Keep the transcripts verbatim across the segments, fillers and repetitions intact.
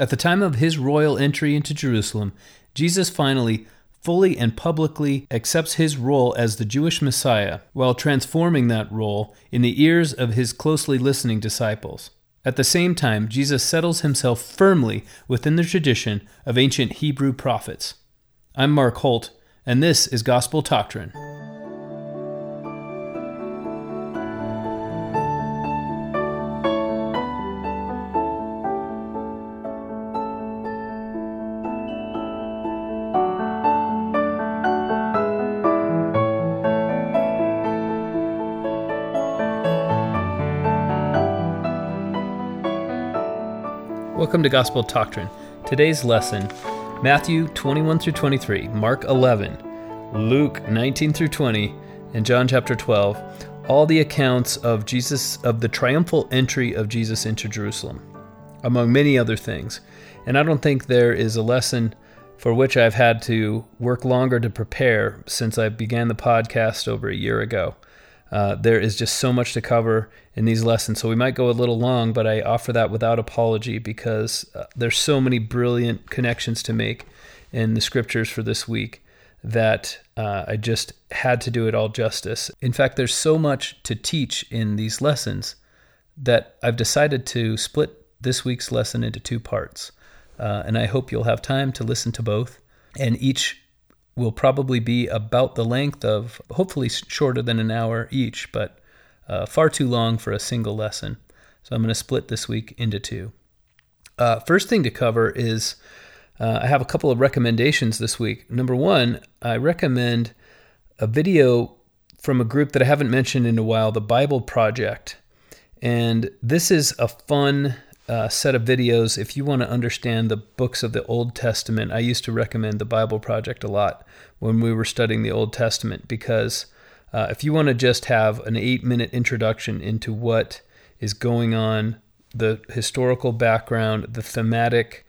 At the time of his royal entry into Jerusalem, Jesus finally, fully and publicly accepts his role as the Jewish Messiah, while transforming that role in the ears of his closely listening disciples. At the same time, Jesus settles himself firmly within the tradition of ancient Hebrew prophets. I'm Mark Holt, and this is Gospel Doctrine. Welcome to Gospel Doctrine. Today's lesson, Matthew twenty-one through twenty-three, Mark eleven, Luke nineteen through twenty, and John chapter twelve, all the accounts of Jesus of the triumphal entry of Jesus into Jerusalem, among many other things. And I don't think there is a lesson for which I've had to work longer to prepare since I began the podcast over a year ago. Uh, there is just so much to cover in these lessons, so we might go a little long, but I offer that without apology because uh, there's so many brilliant connections to make in the scriptures for this week that uh, I just had to do it all justice. In fact, there's so much to teach in these lessons that I've decided to split this week's lesson into two parts, uh, and I hope you'll have time to listen to both, and each will probably be about the length of, hopefully shorter than an hour each, but uh, far too long for a single lesson. So I'm going to split this week into two. Uh, first thing to cover is uh, I have a couple of recommendations this week. Number one, I recommend a video from a group that I haven't mentioned in a while, the Bible Project. And this is a fun Uh, set of videos. If you want to understand the books of the Old Testament, I used to recommend the Bible Project a lot when we were studying the Old Testament, because uh, if you want to just have an eight-minute introduction into what is going on, the historical background, the thematic,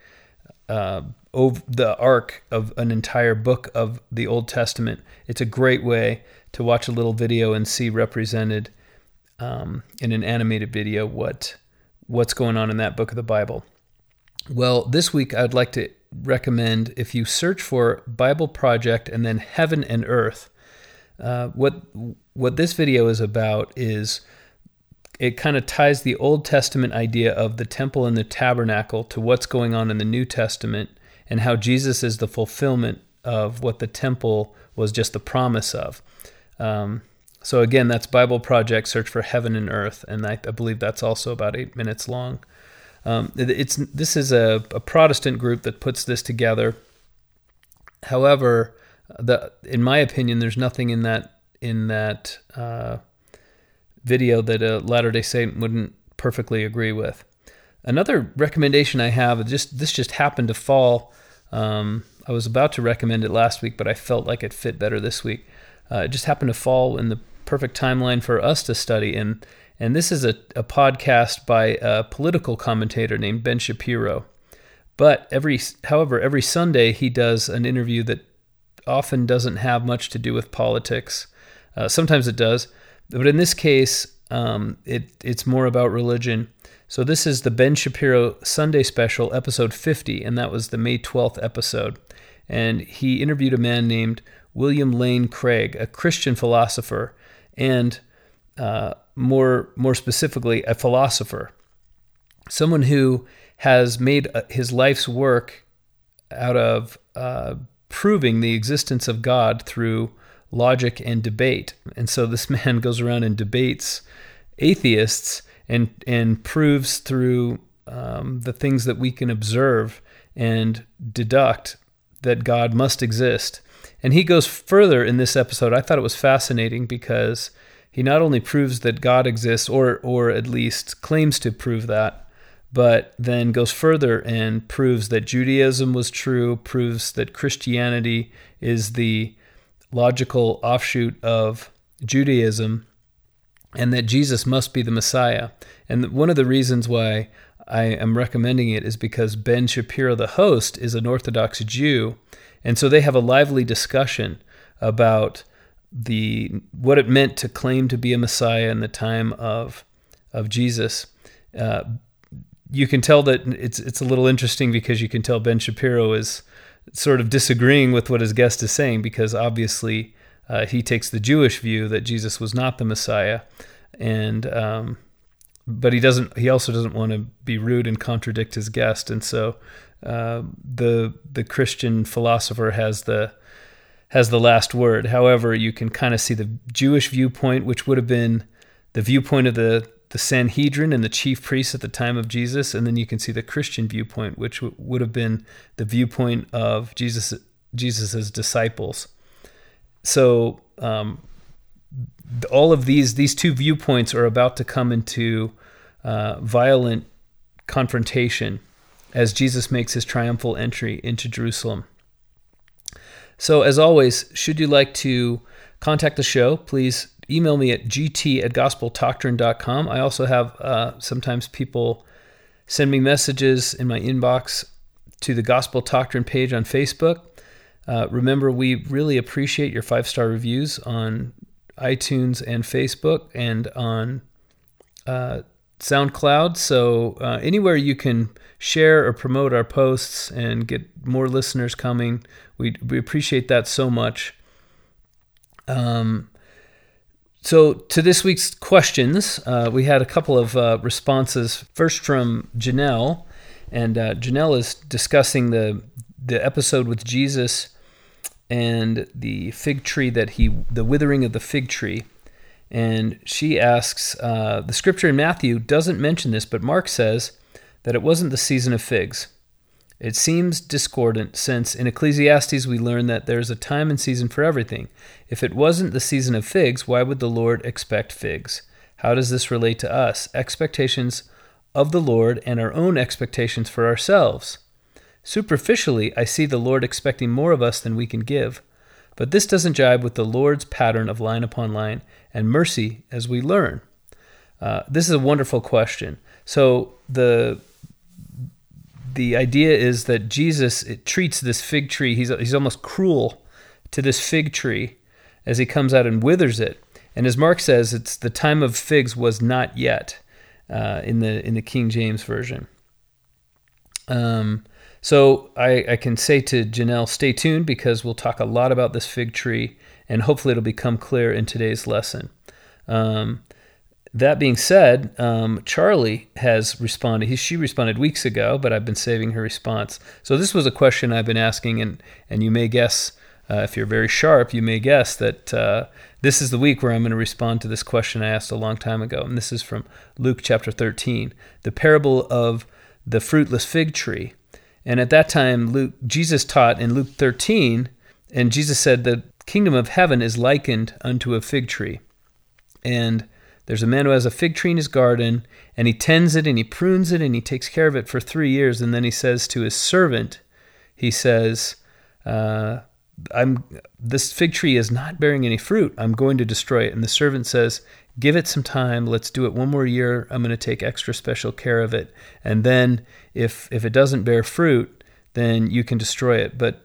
uh, ov- the arc of an entire book of the Old Testament, it's a great way to watch a little video and see represented um, in an animated video what what's going on in that book of the Bible. Well, this week I'd like to recommend, if you search for Bible Project and then Heaven and Earth, uh, what what this video is about is it kind of ties the Old Testament idea of the temple and the tabernacle to what's going on in the New Testament and how Jesus is the fulfillment of what the temple was just the promise of. Um So again, that's Bible Project, search for Heaven and Earth, and I, I believe that's also about eight minutes long. Um, it, it's this is a, a Protestant group that puts this together. However, the, in my opinion, there's nothing in that in that uh, video that a Latter-day Saint wouldn't perfectly agree with. Another recommendation I have, just this just happened to fall. Um, I was about to recommend it last week, but I felt like it fit better this week. Uh, it just happened to fall in the perfect timeline for us to study, and and this is a, a podcast by a political commentator named Ben Shapiro. But every, however, every Sunday he does an interview that often doesn't have much to do with politics. Uh, sometimes it does, but in this case, um, it it's more about religion. So this is the Ben Shapiro Sunday Special, episode fifty, and that was the May twelfth episode. And he interviewed a man named William Lane Craig, a Christian philosopher, and uh, more more specifically, a philosopher, someone who has made his life's work out of uh, proving the existence of God through logic and debate. And so this man goes around and debates atheists and and proves through um, the things that we can observe and deduct that God must exist. And he goes further in this episode. I thought it was fascinating because he not only proves that God exists, or or at least claims to prove that, but then goes further and proves that Judaism was true, proves that Christianity is the logical offshoot of Judaism, and that Jesus must be the Messiah. And one of the reasons why I am recommending it is because Ben Shapiro, the host, is an Orthodox Jew, and so they have a lively discussion about the what it meant to claim to be a Messiah in the time of of Jesus. Uh, you can tell that it's it's a little interesting because you can tell Ben Shapiro is sort of disagreeing with what his guest is saying, because obviously uh, he takes the Jewish view that Jesus was not the Messiah, and um, but he doesn't. He also doesn't want to be rude and contradict his guest, and so uh, the the Christian philosopher has the has the last word. However, you can kind of see the Jewish viewpoint, which would have been the viewpoint of the the Sanhedrin and the chief priests at the time of Jesus, and then you can see the Christian viewpoint, which w- would have been the viewpoint of Jesus, Jesus's disciples. So um, all of these, these two viewpoints are about to come into uh, violent confrontation as Jesus makes his triumphal entry into Jerusalem. So as always, should you like to contact the show, please email me at g t at gospel doctrine dot com. I also have uh, sometimes people send me messages in my inbox to the Gospel Doctrine page on Facebook. Uh, remember, we really appreciate your five-star reviews on iTunes and Facebook and on uh, SoundCloud. So uh, anywhere you can share or promote our posts and get more listeners coming, we we appreciate that so much. Um. So to this week's questions, uh, we had a couple of uh, responses. First from Janelle, and uh, Janelle is discussing the the episode with Jesus and the fig tree that he, the withering of the fig tree, and she asks, uh, the scripture in Matthew doesn't mention this, but Mark says that it wasn't the season of figs. It seems discordant, since in Ecclesiastes we learn that there is a time and season for everything. If it wasn't the season of figs, why would the Lord expect figs? How does this relate to us? Expectations of the Lord and our own expectations for ourselves. Superficially, I see the Lord expecting more of us than we can give, but this doesn't jibe with the Lord's pattern of line upon line and mercy as we learn. Uh, this is a wonderful question. So the... The idea is that Jesus it treats this fig tree, he's he's almost cruel to this fig tree as he comes out and withers it. And as Mark says, it's the time of figs was not yet uh, in the in the King James Version. Um, so I, I can say to Janelle, stay tuned, because we'll talk a lot about this fig tree, and hopefully it'll become clear in today's lesson. Um, That being said, um, Charlie has responded. He, she responded weeks ago, but I've been saving her response. So this was a question I've been asking, and, and you may guess, uh, if you're very sharp, you may guess that uh, this is the week where I'm going to respond to this question I asked a long time ago. And this is from Luke chapter thirteen, the parable of the fruitless fig tree. And at that time, Luke, Jesus taught in Luke thirteen, and Jesus said, the kingdom of heaven is likened unto a fig tree. And there's a man who has a fig tree in his garden, and he tends it, and he prunes it, and he takes care of it for three years. And then he says to his servant, he says, uh, "I'm this fig tree is not bearing any fruit. I'm going to destroy it." And the servant says, "Give it some time. Let's do it one more year. I'm going to take extra special care of it. And then if if it doesn't bear fruit, then you can destroy it. But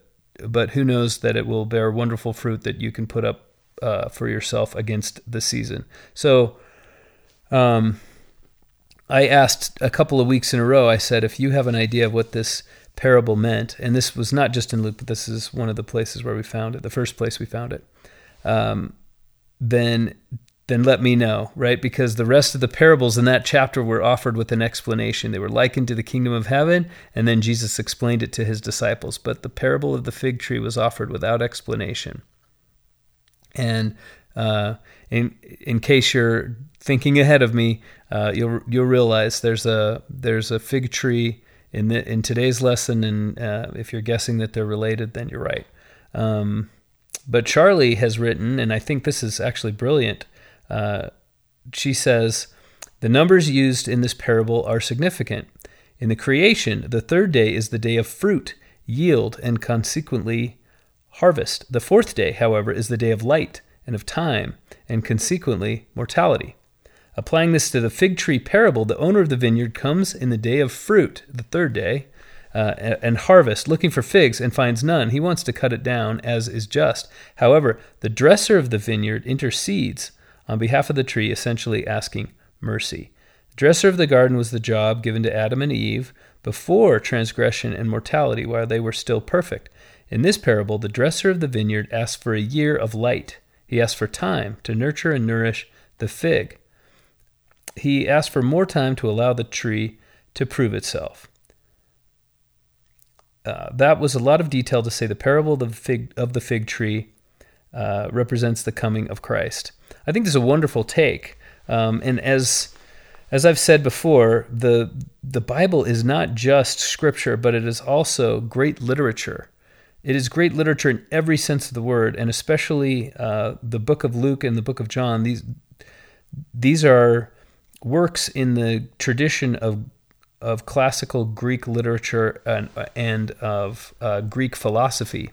but who knows that it will bear wonderful fruit that you can put up uh, for yourself against the season." So Um, I asked a couple of weeks in a row, I said, if you have an idea of what this parable meant, and this was not just in Luke, but this is one of the places where we found it, the first place we found it, um, then then let me know, right? Because the rest of the parables in that chapter were offered with an explanation. They were likened to the kingdom of heaven, and then Jesus explained it to his disciples. But the parable of the fig tree was offered without explanation. And uh, in in case you're thinking ahead of me, uh, you'll you'll realize there's a there's a fig tree in the, in today's lesson, and uh, if you're guessing that they're related, then you're right. Um, but Charlie has written, and I think this is actually brilliant. Uh, she says the numbers used in this parable are significant. In the creation, the third day is the day of fruit, yield, and consequently harvest. The fourth day, however, is the day of light and of time, and consequently mortality. Applying this to the fig tree parable, the owner of the vineyard comes in the day of fruit, the third day, uh, and harvest, looking for figs, and finds none. He wants to cut it down, as is just. However, the dresser of the vineyard intercedes on behalf of the tree, essentially asking mercy. Dresser of the garden was the job given to Adam and Eve before transgression and mortality, while they were still perfect. In this parable, the dresser of the vineyard asks for a year of light. He asks for time to nurture and nourish the fig. He asks for more time to allow the tree to prove itself. Uh, that was a lot of detail to say the parable of the fig, of the fig tree uh, represents the coming of Christ. I think this is a wonderful take. Um, and as as I've said before, the the Bible is not just scripture, but it is also great literature. It is great literature in every sense of the word, and especially uh, the book of Luke and the book of John. These these are works in the tradition of of classical Greek literature and, and of uh, Greek philosophy,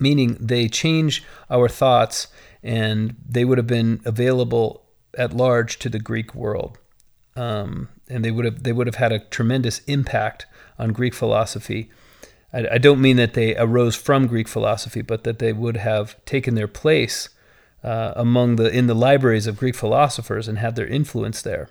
meaning they change our thoughts, and they would have been available at large to the Greek world, um, and they would have they would have had a tremendous impact on Greek philosophy. I, I don't mean that they arose from Greek philosophy, but that they would have taken their place uh, among the in the libraries of Greek philosophers and had their influence there.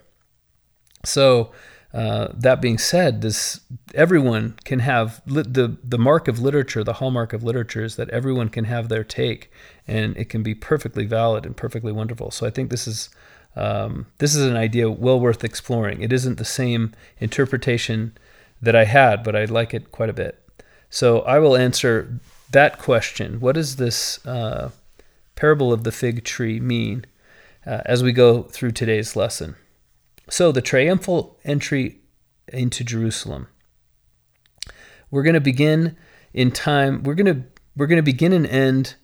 So. Uh, that being said, this everyone can have lit, the the mark of literature. The hallmark of literature is that everyone can have their take, and it can be perfectly valid and perfectly wonderful. So I think this is um, this is an idea well worth exploring. It isn't the same interpretation that I had, but I like it quite a bit. So I will answer that question: what does this uh, parable of the fig tree mean uh, as we go through today's lesson? So the triumphal entry into Jerusalem. We're going to begin in time. We're going to we're going to begin and end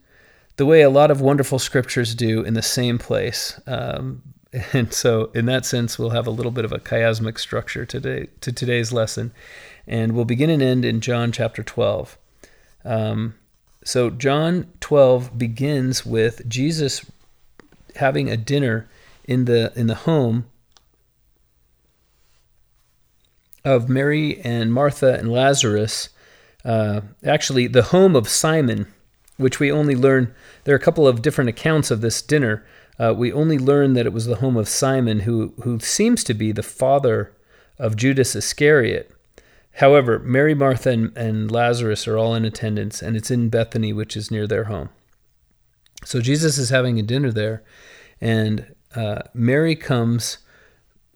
the way a lot of wonderful scriptures do, in the same place. Um, and so, in that sense, we'll have a little bit of a chiasmic structure today to today's lesson, and we'll begin and end in John chapter twelve. Um, so John twelve begins with Jesus having a dinner in the in the home of Mary and Martha and Lazarus, uh, actually the home of Simon, which we only learn, there are a couple of different accounts of this dinner. Uh, we only learn that it was the home of Simon, who who seems to be the father of Judas Iscariot. However, Mary, Martha, and, and Lazarus are all in attendance, and it's in Bethany, which is near their home. So Jesus is having a dinner there, and uh, Mary comes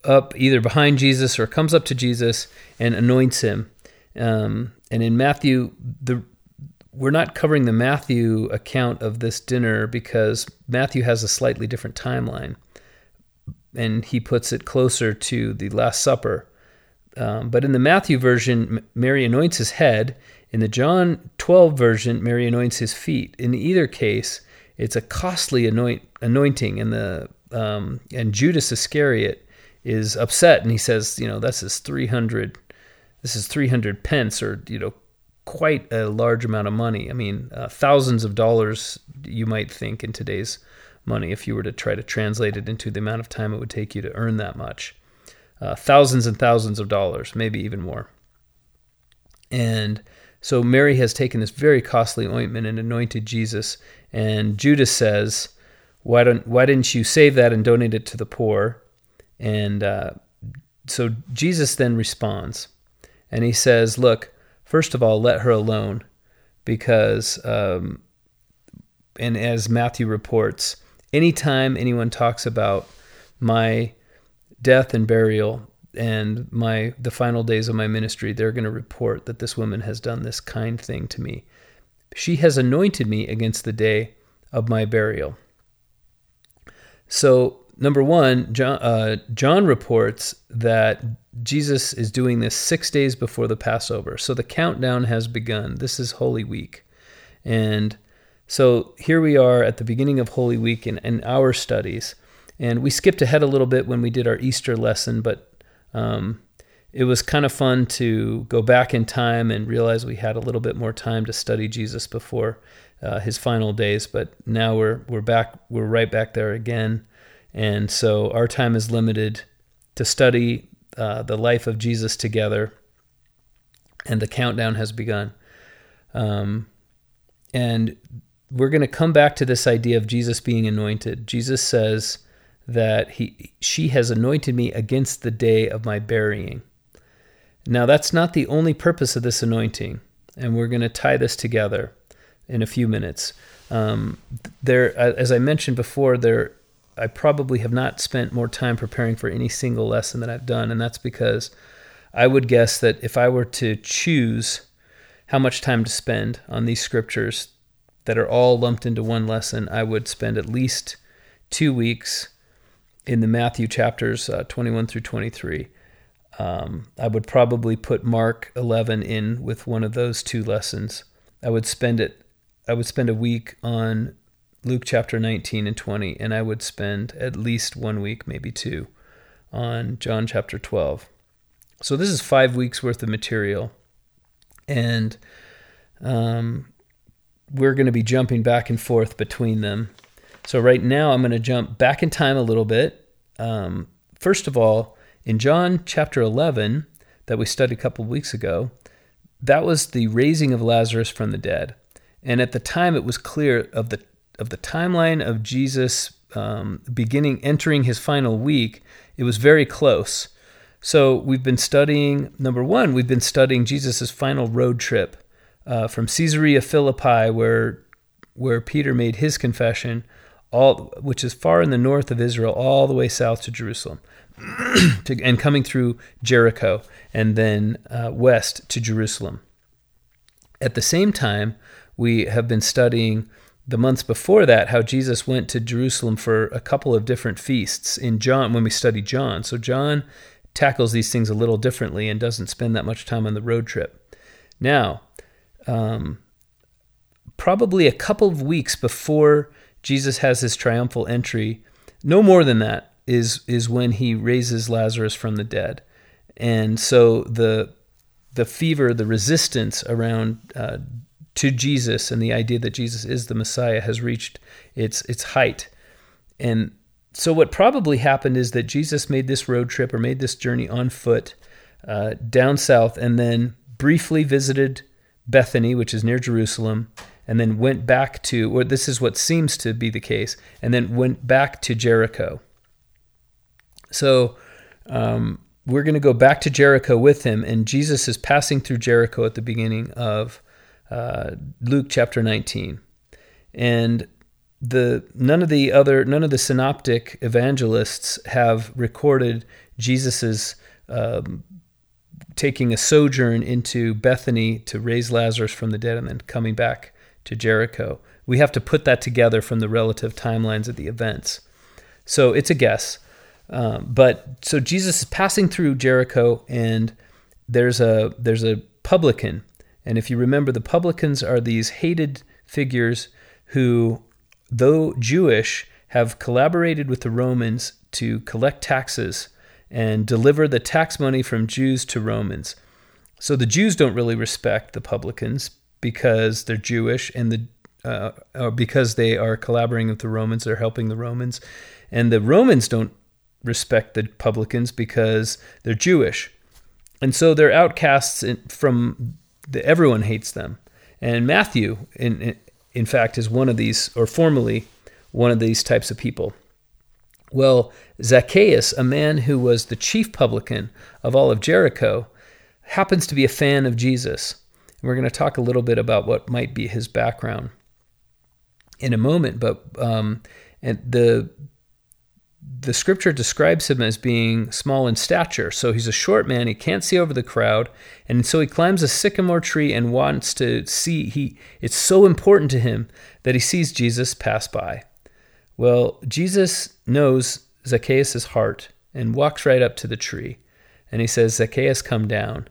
up either behind Jesus or comes up to Jesus and anoints him. Um, and in Matthew, the we're not covering the Matthew account of this dinner because Matthew has a slightly different timeline, and he puts it closer to the Last Supper. Um, but in the Matthew version, Mary anoints his head. In the John twelve version, Mary anoints his feet. In either case, it's a costly anoint, anointing, and the um, and Judas Iscariot is upset, and he says, you know, this is three hundred, this is three hundred pence, or, you know, quite a large amount of money. I mean, uh, thousands of dollars, you might think, in today's money, if you were to try to translate it into the amount of time it would take you to earn that much. Uh, thousands and thousands of dollars, maybe even more. And so Mary has taken this very costly ointment and anointed Jesus, and Judas says, why don't, why didn't you save that and donate it to the poor? And uh, so Jesus then responds, and he says, look, first of all, let her alone, because, um, and as Matthew reports, anytime anyone talks about my death and burial and my the final days of my ministry, they're going to report that this woman has done this kind thing to me. She has anointed me against the day of my burial. So, number one, John, uh, John reports that Jesus is doing this six days before the Passover. So the countdown has begun. This is Holy Week. And so here we are at the beginning of Holy Week in, in our studies. And we skipped ahead a little bit when we did our Easter lesson, but um, it was kind of fun to go back in time and realize we had a little bit more time to study Jesus before uh, his final days. But now we're we're back. We're right back there again. And so our time is limited to study uh, the life of Jesus together, and the countdown has begun. Um, and we're going to come back to this idea of Jesus being anointed. Jesus says that he she has anointed me against the day of my burying. Now, that's not the only purpose of this anointing, and we're going to tie this together in a few minutes. Um, there, as I mentioned before, there I probably have not spent more time preparing for any single lesson that I've done, and that's because I would guess that if I were to choose how much time to spend on these scriptures that are all lumped into one lesson, I would spend at least two weeks in the Matthew chapters uh, twenty-one through twenty-three. Um, I would probably put Mark eleven in with one of those two lessons. I would spend it. I would spend a week on Luke chapter nineteen and twenty, and I would spend at least one week, maybe two, on John chapter twelve. So this is five weeks worth of material, and um, we're going to be jumping back and forth between them. So right now I'm going to jump back in time a little bit. Um, first of all, in John chapter eleven that we studied a couple of weeks ago, that was the raising of Lazarus from the dead. And at the time, it was clear of the of the timeline of Jesus um, beginning entering his final week, it was very close. So we've been studying, number one, we've been studying Jesus' final road trip uh, from Caesarea Philippi, where where Peter made his confession, all which is far in the north of Israel, all the way south to Jerusalem, to, and coming through Jericho, and then uh, west to Jerusalem. At the same time, we have been studying the months before that, how Jesus went to Jerusalem for a couple of different feasts in John, when we study John. So John tackles these things a little differently and doesn't spend that much time on the road trip. Now, um, probably a couple of weeks before Jesus has his triumphal entry, no more than that, is is when he raises Lazarus from the dead. And so the the fever, the resistance around uh to Jesus and the idea that Jesus is the Messiah has reached its its height. And so what probably happened is that Jesus made this road trip or made this journey on foot uh, down south, and then briefly visited Bethany, which is near Jerusalem, and then went back to, or this is what seems to be the case, and then went back to Jericho. So um, we're going to go back to Jericho with him, and Jesus is passing through Jericho at the beginning of Uh, Luke chapter nineteen, and the none of the other none of the synoptic evangelists have recorded Jesus's um, taking a sojourn into Bethany to raise Lazarus from the dead and then coming back to Jericho. We have to put that together from the relative timelines of the events. So it's a guess, um, but so Jesus is passing through Jericho, and there's a there's a publican. And if you remember, the publicans are these hated figures who, though Jewish, have collaborated with the Romans to collect taxes and deliver the tax money from Jews to Romans. So the Jews don't really respect the publicans because they're Jewish, and the uh, or because they are collaborating with the Romans, they're helping the Romans. And the Romans don't respect the publicans because they're Jewish. And so they're outcasts from... The, everyone hates them. And Matthew, in, in in fact, is one of these, or formerly one of these types of people. Well, Zacchaeus, a man who was the chief publican of all of Jericho, happens to be a fan of Jesus. And we're going to talk a little bit about what might be his background in a moment, but um, and the the scripture describes him as being small in stature. So he's a short man. He can't see over the crowd. And so he climbs a sycamore tree and wants to see. He, it's so important to him that he sees Jesus pass by. Well, Jesus knows Zacchaeus' heart and walks right up to the tree. And he says, "Zacchaeus, come down,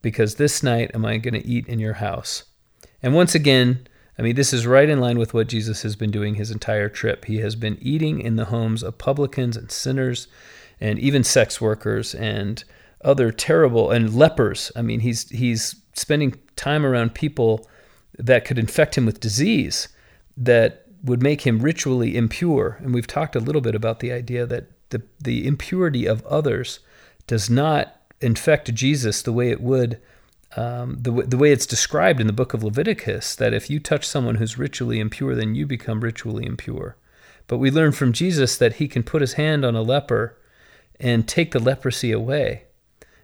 because this night am I going to eat in your house." And once again, I mean, this is right in line with what Jesus has been doing his entire trip. He has been eating in the homes of publicans and sinners and even sex workers and other terrible, and lepers. I mean, he's he's spending time around people that could infect him with disease that would make him ritually impure. And we've talked a little bit about the idea that the, the impurity of others does not infect Jesus the way it would Um, the, the way it's described in the book of Leviticus, that if you touch someone who's ritually impure, then you become ritually impure. But we learn from Jesus that he can put his hand on a leper and take the leprosy away.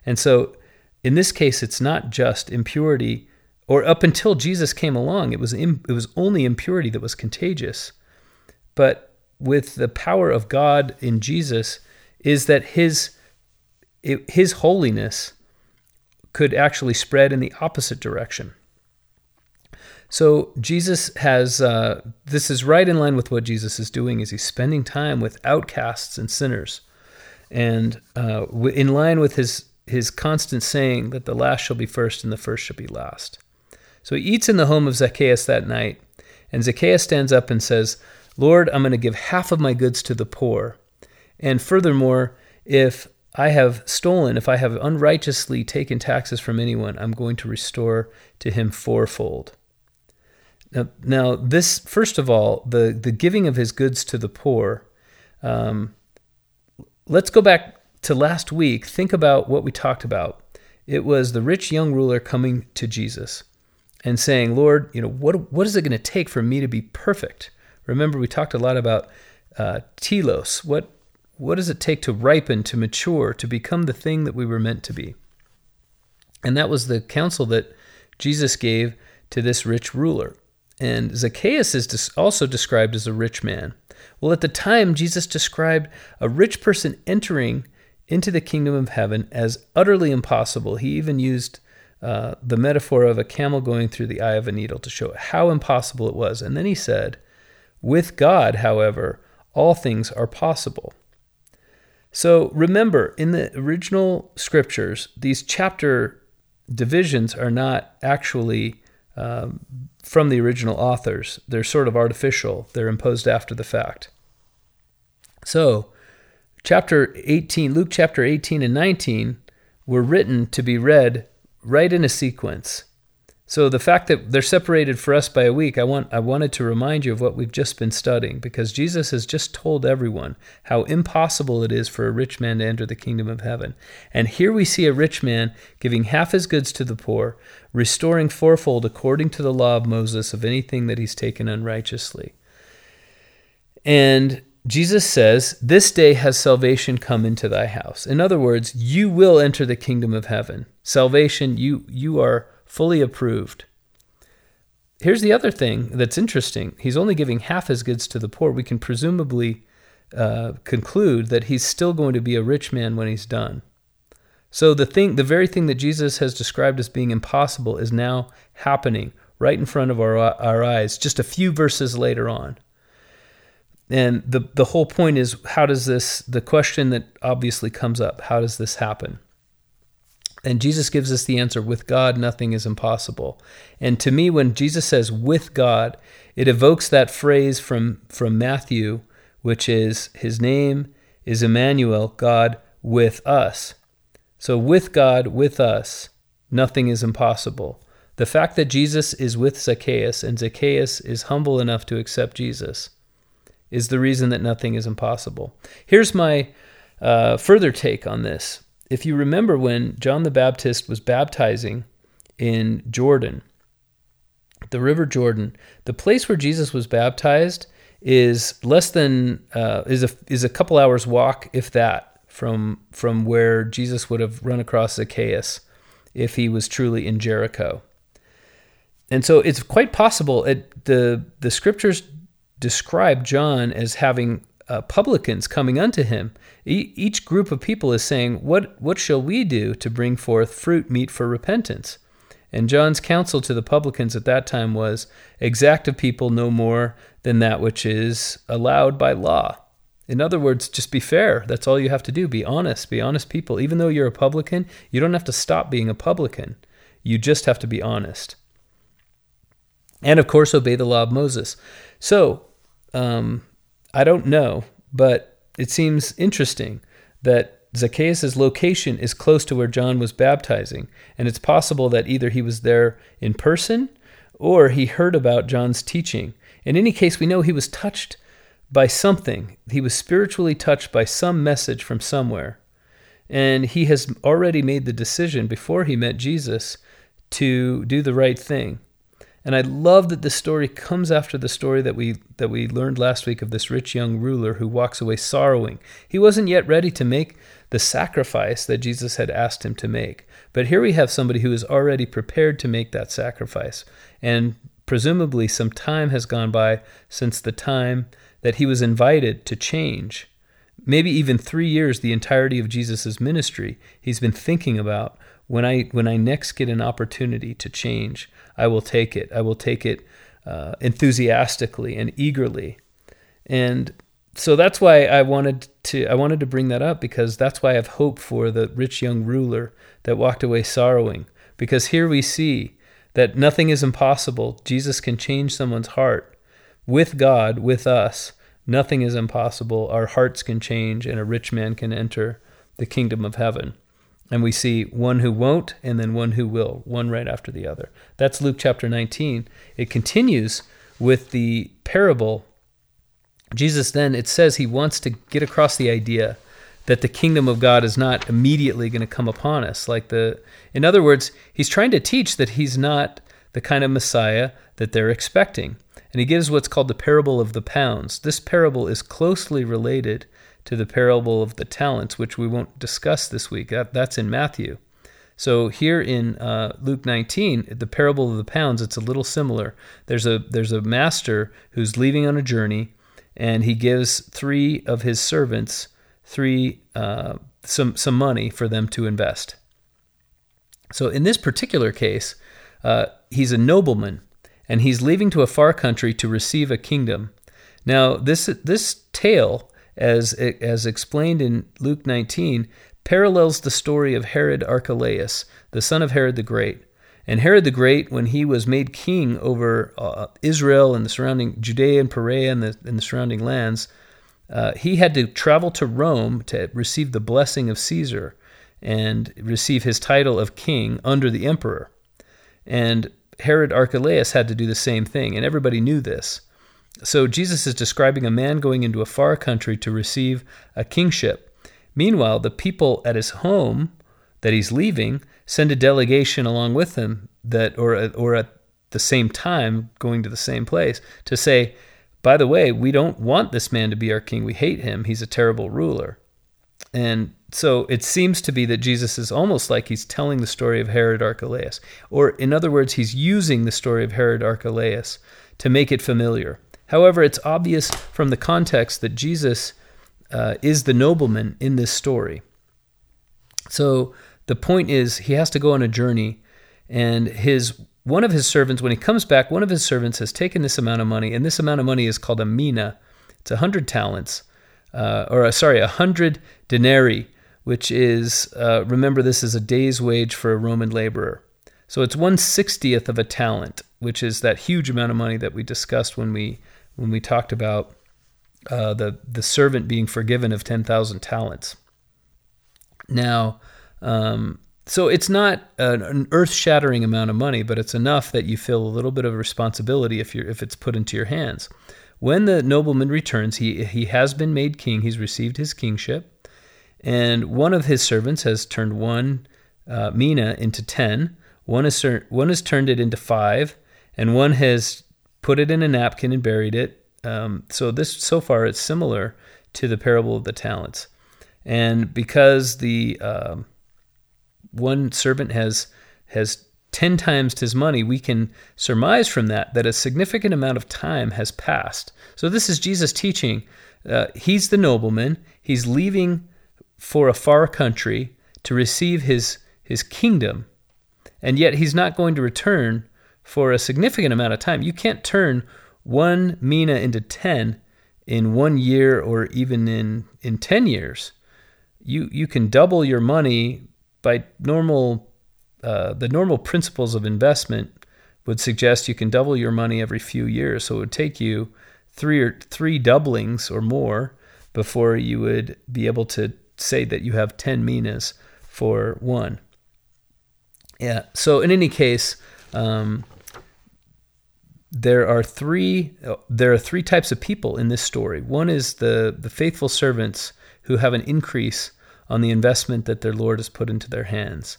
And so in this case, it's not just impurity, or up until Jesus came along, it was im- it was only impurity that was contagious. But with the power of God in Jesus is that his it, his holiness could actually spread in the opposite direction. So Jesus has, uh, this is right in line with what Jesus is doing, is he's spending time with outcasts and sinners. And uh, in line with his his constant saying that the last shall be first and the first shall be last. So he eats in the home of Zacchaeus that night, and Zacchaeus stands up and says, "Lord, I'm going to give half of my goods to the poor. And furthermore, if I have stolen, if I have unrighteously taken taxes from anyone, I'm going to restore to him fourfold." Now, now this, first of all, the, the giving of his goods to the poor, um, let's go back to last week. Think about what we talked about. It was the rich young ruler coming to Jesus and saying, "Lord, you know, what what is it going to take for me to be perfect?" Remember, we talked a lot about uh, telos. What what does it take to ripen, to mature, to become the thing that we were meant to be? And that was the counsel that Jesus gave to this rich ruler. And Zacchaeus is also described as a rich man. Well, at the time, Jesus described a rich person entering into the kingdom of heaven as utterly impossible. He even used uh, the metaphor of a camel going through the eye of a needle to show how impossible it was. And then he said, "With God, however, all things are possible." So remember, in the original scriptures, these chapter divisions are not actually Um, from the original authors. They're sort of artificial. They're imposed after the fact. So, chapter eighteen, Luke chapter eighteen and nineteen were written to be read right in a sequence. So the fact that they're separated for us by a week, I want I wanted to remind you of what we've just been studying, because Jesus has just told everyone how impossible it is for a rich man to enter the kingdom of heaven. And here we see a rich man giving half his goods to the poor, restoring fourfold according to the law of Moses of anything that he's taken unrighteously. And Jesus says, "This day has salvation come into thy house." In other words, you will enter the kingdom of heaven. Salvation, you you are fully approved. Here's the other thing that's interesting. He's only giving half his goods to the poor. We can presumably uh, conclude that he's still going to be a rich man when he's done. So the thing, the very thing that Jesus has described as being impossible is now happening right in front of our, our eyes, just a few verses later on. And the, the whole point is, how does this, the question that obviously comes up, how does this happen? And Jesus gives us the answer, with God, nothing is impossible. And to me, when Jesus says, "with God," it evokes that phrase from, from Matthew, which is, "His name is Emmanuel, God with us." So with God, with us, nothing is impossible. The fact that Jesus is with Zacchaeus, and Zacchaeus is humble enough to accept Jesus, is the reason that nothing is impossible. Here's my uh, further take on this. If you remember, when John the Baptist was baptizing in Jordan, the River Jordan, the place where Jesus was baptized is less than uh, is a is a couple hours walk, if that, from from where Jesus would have run across Zacchaeus if he was truly in Jericho. And so it's quite possible. It, the the scriptures describe John as having Uh, publicans coming unto him. E- each group of people is saying, what what shall we do to bring forth fruit meet for repentance? And John's counsel to the publicans at that time was, exact of people no more than that which is allowed by law. In other words, just be fair. That's all you have to do. Be honest. Be honest people. Even though you're a publican, you don't have to stop being a publican. You just have to be honest. And of course, obey the law of Moses. So, um, I don't know, but it seems interesting that Zacchaeus' location is close to where John was baptizing, and it's possible that either he was there in person or he heard about John's teaching. In any case, we know he was touched by something. He was spiritually touched by some message from somewhere, and he has already made the decision before he met Jesus to do the right thing. And I love that this story comes after the story that we that we learned last week of this rich young ruler who walks away sorrowing. He wasn't yet ready to make the sacrifice that Jesus had asked him to make. But here we have somebody who is already prepared to make that sacrifice. And presumably some time has gone by since the time that he was invited to change. Maybe even three years, the entirety of Jesus' ministry, he's been thinking about, when I when I next get an opportunity to change, I will take it. I will take it uh, enthusiastically and eagerly. And so that's why I wanted to I wanted to bring that up, because that's why I have hope for the rich young ruler that walked away sorrowing. Because here we see that nothing is impossible. Jesus can change someone's heart. With God, with us, nothing is impossible. Our hearts can change, and a rich man can enter the kingdom of heaven. And we see one who won't and then one who will, one right after the other. That's Luke chapter nineteen. It continues with the parable. Jesus then, it says he wants to get across the idea that the kingdom of God is not immediately going to come upon us. Like the, in other words, he's trying to teach that he's not the kind of Messiah that they're expecting. And he gives what's called the parable of the pounds. This parable is closely related to the parable of the talents, which we won't discuss this week. That, that's in Matthew. So here in uh, Luke nineteen, the parable of the pounds, it's a little similar. There's a there's a master who's leaving on a journey, and he gives three of his servants three uh, some some money for them to invest. So in this particular case, uh, he's a nobleman, and he's leaving to a far country to receive a kingdom. Now this this tale, as as explained in Luke nineteen, parallels the story of Herod Archelaus, the son of Herod the Great. And Herod the Great, when he was made king over uh, Israel and the surrounding Judea and Perea and the, and the surrounding lands, uh, he had to travel to Rome to receive the blessing of Caesar and receive his title of king under the emperor. And Herod Archelaus had to do the same thing, and everybody knew this. So Jesus is describing a man going into a far country to receive a kingship. Meanwhile, the people at his home that he's leaving send a delegation along with him, that, or, or at the same time going to the same place, to say, by the way, we don't want this man to be our king. We hate him. He's a terrible ruler. And so it seems to be that Jesus is almost like he's telling the story of Herod Archelaus. Or in other words, he's using the story of Herod Archelaus to make it familiar. However, it's obvious from the context that Jesus uh, is the nobleman in this story. So the point is, he has to go on a journey, and his one of his servants, when he comes back, one of his servants has taken this amount of money, and this amount of money is called a mina. It's a hundred talents, uh, or uh, sorry, a hundred denarii, which is, uh, remember, this is a day's wage for a Roman laborer. So it's one sixtieth of a talent, which is that huge amount of money that we discussed when we when we talked about uh, the, the servant being forgiven of ten thousand talents. Now, um, so it's not an, an earth-shattering amount of money, but it's enough that you feel a little bit of responsibility if you're if it's put into your hands. When the nobleman returns, he he has been made king. He's received his kingship. And one of his servants has turned one uh, mina into ten. One has, one has turned it into five. And one has put it in a napkin and buried it. Um, so this, so far, it's similar to the parable of the talents. And because the um, one servant has has ten times his money, we can surmise from that that a significant amount of time has passed. So this is Jesus teaching. Uh, he's the nobleman. He's leaving for a far country to receive his his kingdom, and yet he's not going to return for a significant amount of time. You can't turn one mina into ten in one year or even in, in ten years. You you can double your money by normal, uh, the normal principles of investment would suggest you can double your money every few years. So it would take you three or three doublings or more before you would be able to say that you have ten minas for one. Yeah. So in any case, um, There are three. There are three types of people in this story. One is the, the faithful servants who have an increase on the investment that their Lord has put into their hands.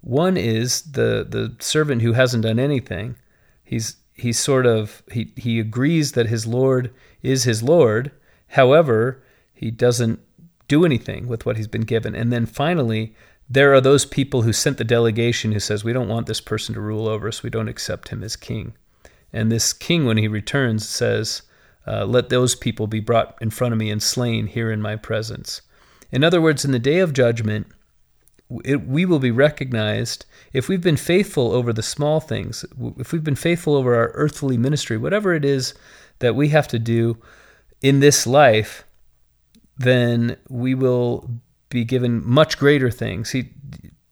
One is the the servant who hasn't done anything, He's he's sort of he he agrees that his Lord is his Lord. However, he doesn't do anything with what he's been given. And then finally, there are those people who sent the delegation who says, we don't want this person to rule over us. We don't accept him as king. And this king, when he returns, says, uh, let those people be brought in front of me and slain here in my presence. In other words, in the day of judgment, it, we will be recognized if we've been faithful over the small things, if we've been faithful over our earthly ministry, whatever it is that we have to do in this life, then we will be given much greater things. He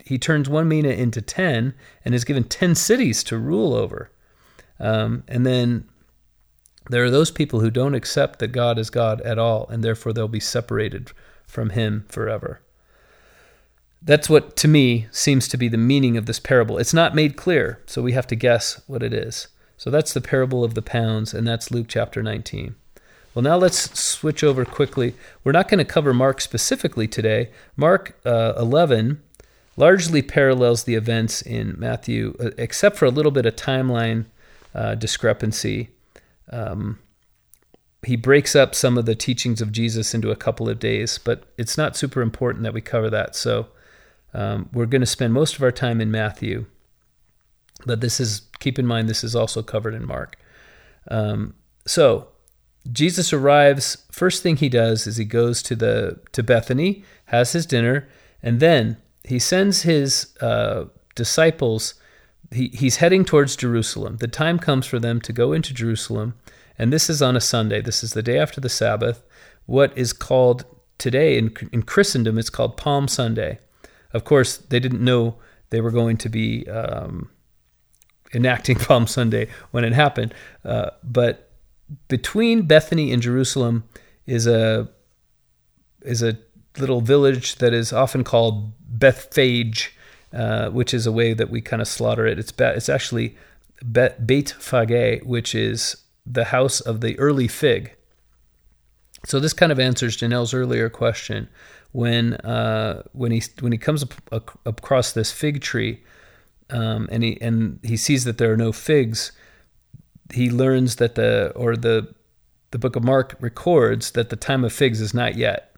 he turns one mina into ten and is given ten cities to rule over. Um, and then there are those people who don't accept that God is God at all, and therefore they'll be separated from him forever. That's what, to me, seems to be the meaning of this parable. It's not made clear, so we have to guess what it is. So that's the parable of the pounds, and that's Luke chapter nineteen. Well, now let's switch over quickly. We're not going to cover Mark specifically today. Mark uh, eleven largely parallels the events in Matthew, except for a little bit of timeline uh, discrepancy. Um, he breaks up some of the teachings of Jesus into a couple of days, but it's not super important that we cover that. So um, we're going to spend most of our time in Matthew, but this is, keep in mind, this is also covered in Mark. Um, so... Jesus arrives, first thing he does is he goes to the to Bethany, has his dinner, and then he sends his uh, disciples, he, he's heading towards Jerusalem. The time comes for them to go into Jerusalem, and this is on a Sunday. This is the day after the Sabbath, what is called today in, in Christendom, it's called Palm Sunday. Of course, they didn't know they were going to be um, enacting Palm Sunday when it happened, uh, but between Bethany and Jerusalem is a is a little village that is often called Bethphage, uh, which is a way that we kind of slaughter it. It's ba- it's actually Bethphage, which is the house of the early fig. So this kind of answers Janelle's earlier question when uh, when he when he comes up across this fig tree, um, and he and he sees that there are no figs. He learns that the, or the the book of Mark records that the time of figs is not yet.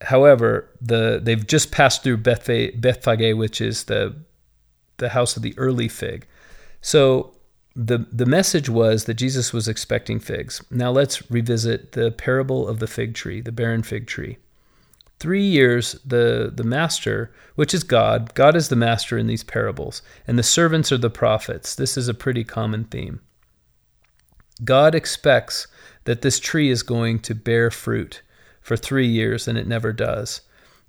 However, the they've just passed through Bethphage, Bethphage, which is the the house of the early fig. So the the message was that Jesus was expecting figs. Now let's revisit the parable of the fig tree, the barren fig tree. Three years, the, the master, which is God, God is the master in these parables, and the servants are the prophets. This is a pretty common theme. God expects that this tree is going to bear fruit for three years, and it never does.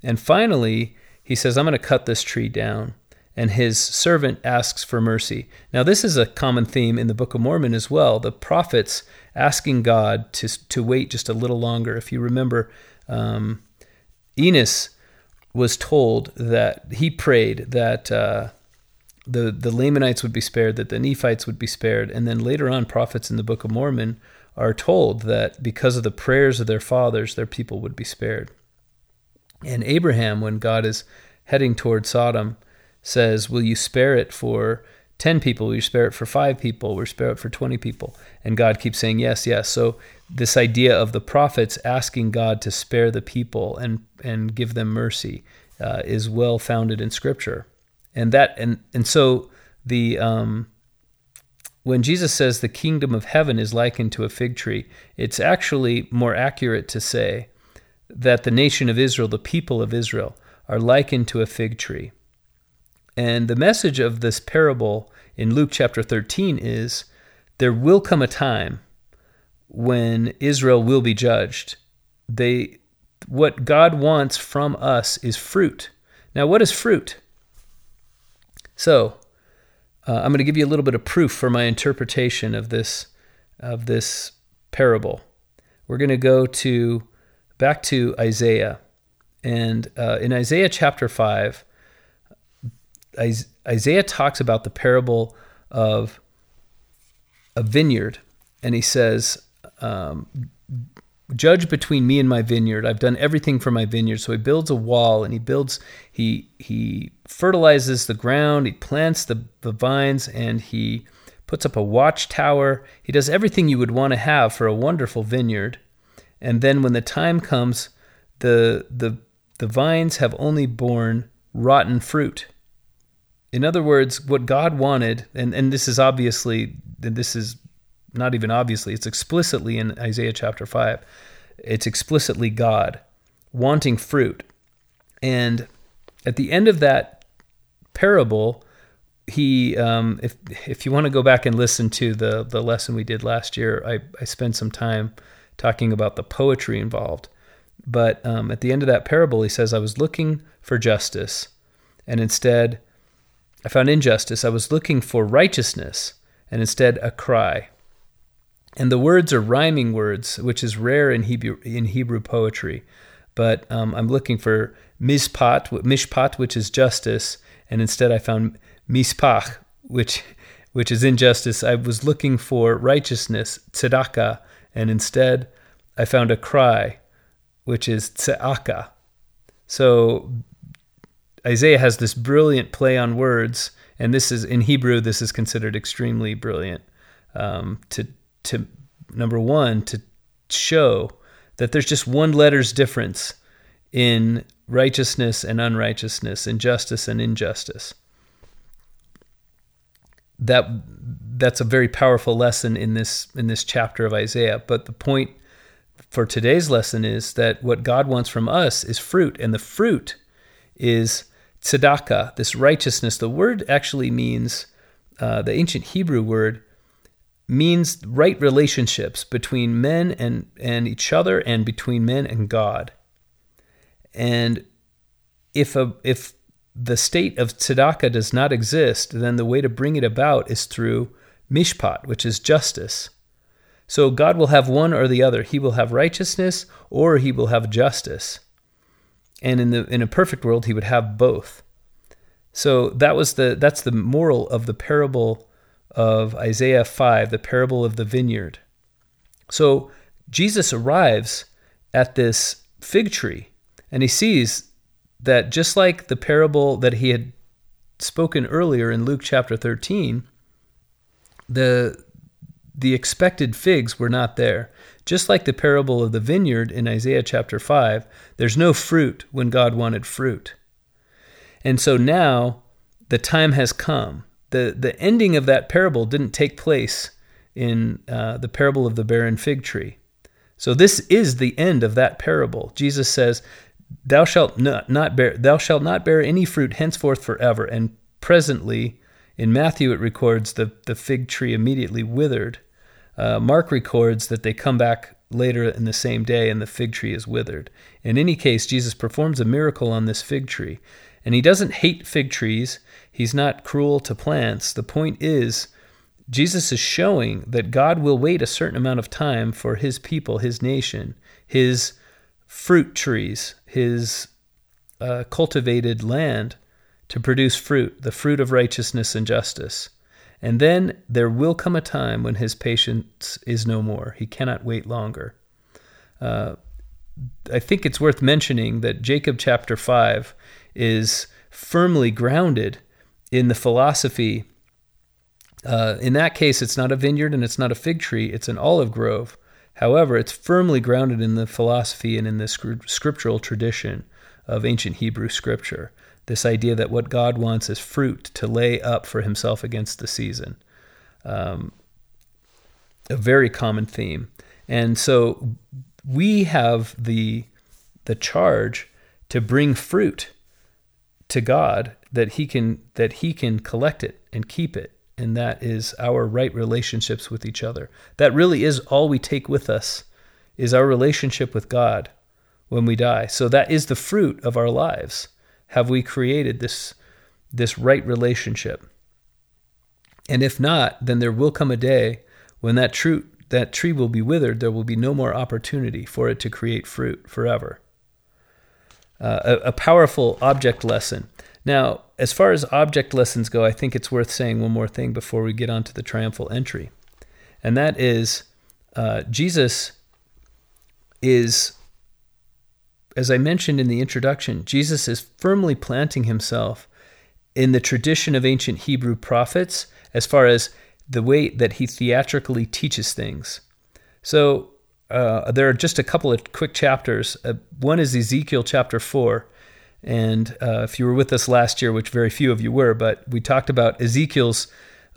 And finally, he says, I'm going to cut this tree down. And his servant asks for mercy. Now, this is a common theme in the Book of Mormon as well, the prophets asking God to to wait just a little longer. If you remember, um, Enos was told that he prayed that... Uh, The, the Lamanites would be spared, that the Nephites would be spared. And then later on, prophets in the Book of Mormon are told that because of the prayers of their fathers, their people would be spared. And Abraham, when God is heading toward Sodom, says, will you spare it for ten people? Will you spare it for five people? Will you spare it for twenty people? And God keeps saying, yes, yes. So this idea of the prophets asking God to spare the people and, and give them mercy uh, is well founded in Scripture. And that and and so the um, when Jesus says the kingdom of heaven is likened to a fig tree, it's actually more accurate to say that the nation of Israel, the people of Israel, are likened to a fig tree. And the message of this parable in Luke chapter thirteen is there will come a time when Israel will be judged. They what God wants from us is fruit. Now, what is fruit? So, uh, I'm going to give you a little bit of proof for my interpretation of this of this parable. We're going to go to back to Isaiah, and uh, in Isaiah chapter five, Isaiah talks about the parable of a vineyard, and he says, um, "Judge between me and my vineyard. I've done everything for my vineyard." So he builds a wall, and he builds, he he fertilizes the ground, he plants the, the vines, and he puts up a watchtower. He does everything you would want to have for a wonderful vineyard. And then when the time comes, the the the vines have only borne rotten fruit. In other words, what God wanted, and, and this is obviously, this is not even obviously, it's explicitly in Isaiah chapter five. It's explicitly God wanting fruit. And at the end of that parable, he, um, if if you want to go back and listen to the, the lesson we did last year, I, I spent some time talking about the poetry involved. But um, at the end of that parable, he says, I was looking for justice, and instead I found injustice. I was looking for righteousness, and instead a cry. And the words are rhyming words, which is rare in Hebrew in Hebrew poetry. But um, I'm looking for mishpat, mishpat, which is justice, and instead I found mispach, which which is injustice. I was looking for righteousness, tzedakah, and instead I found a cry, which is tzedakah. So Isaiah has this brilliant play on words, and this is in Hebrew. This is considered extremely brilliant. Um, to to number one, to show that there's just one letter's difference in righteousness and unrighteousness, in justice and injustice. That that's a very powerful lesson in this in this chapter of Isaiah. But the point for today's lesson is that what God wants from us is fruit, and the fruit is tzedakah, this righteousness. The word actually means, uh, the ancient Hebrew word, means right relationships between men and, and each other and between men and God. And if a, if the state of tzedakah does not exist, then the way to bring it about is through mishpat, which is justice. So God will have one or the other. He will have righteousness or he will have justice. And in the in a perfect world, he would have both. So that was the that's the moral of the parable of Isaiah five, the parable of the vineyard. So Jesus arrives at this fig tree, and he sees that just like the parable that he had spoken earlier in Luke chapter thirteen, the, the expected figs were not there. Just like the parable of the vineyard in Isaiah chapter five, there's no fruit when God wanted fruit. And so now the time has come. The the ending of that parable didn't take place in uh, the parable of the barren fig tree. So this is the end of that parable. Jesus says, "Thou shalt not, not bear thou shalt not bear any fruit henceforth forever." And presently, in Matthew, it records the the fig tree immediately withered. Uh, Mark records that they come back later in the same day and the fig tree is withered. In any case, Jesus performs a miracle on this fig tree. And he doesn't hate fig trees. He's not cruel to plants. The point is, Jesus is showing that God will wait a certain amount of time for his people, his nation, his fruit trees, his uh, cultivated land to produce fruit, the fruit of righteousness and justice. And then there will come a time when his patience is no more. He cannot wait longer. Uh, I think it's worth mentioning that Jacob chapter five is firmly grounded in the philosophy. Uh, in that case, it's not a vineyard and it's not a fig tree, it's an olive grove. However, it's firmly grounded in the philosophy and in the scriptural tradition of ancient Hebrew scripture, this idea that what God wants is fruit to lay up for himself against the season. Um, a very common theme. And so we have the the charge to bring fruit to God, that he can that he can collect it and keep it, and that is our right relationships with each other. That really is all we take with us, is our relationship with God when we die. So that is the fruit of our lives. Have we created this this right relationship? And if not, then there will come a day when that tree that tree will be withered. There will be no more opportunity for it to create fruit forever. Uh, a, a powerful object lesson. Now, as far as object lessons go, I think it's worth saying one more thing before we get on to the triumphal entry. And that is, uh, Jesus is, as I mentioned in the introduction, Jesus is firmly planting himself in the tradition of ancient Hebrew prophets as far as the way that he theatrically teaches things. So uh, there are just a couple of quick chapters. Uh, one is Ezekiel chapter four. And uh, if you were with us last year, which very few of you were, but we talked about Ezekiel's,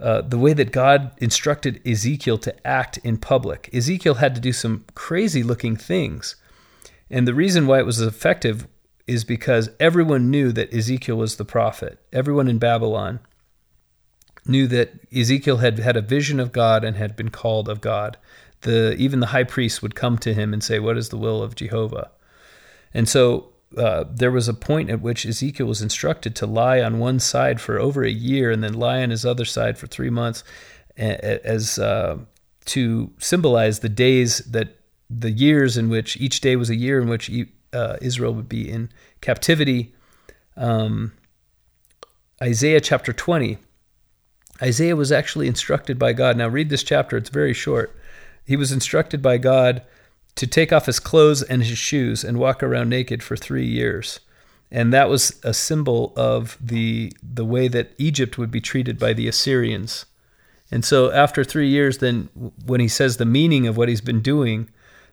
uh, the way that God instructed Ezekiel to act in public. Ezekiel had to do some crazy looking things. And the reason why it was effective is because everyone knew that Ezekiel was the prophet. Everyone in Babylon knew that Ezekiel had had a vision of God and had been called of God. The, even the high priest would come to him and say, "What is the will of Jehovah?" And so Uh, there was a point at which Ezekiel was instructed to lie on one side for over a year and then lie on his other side for three months as uh, to symbolize the days that the years in which each day was a year in which uh, Israel would be in captivity. Um, Isaiah chapter twenty. Isaiah was actually instructed by God. Now read this chapter. It's very short. He was instructed by God to take off his clothes and his shoes and walk around naked for three years. And that was a symbol of the the way that Egypt would be treated by the Assyrians. And so after three years, then when he says the meaning of what he's been doing,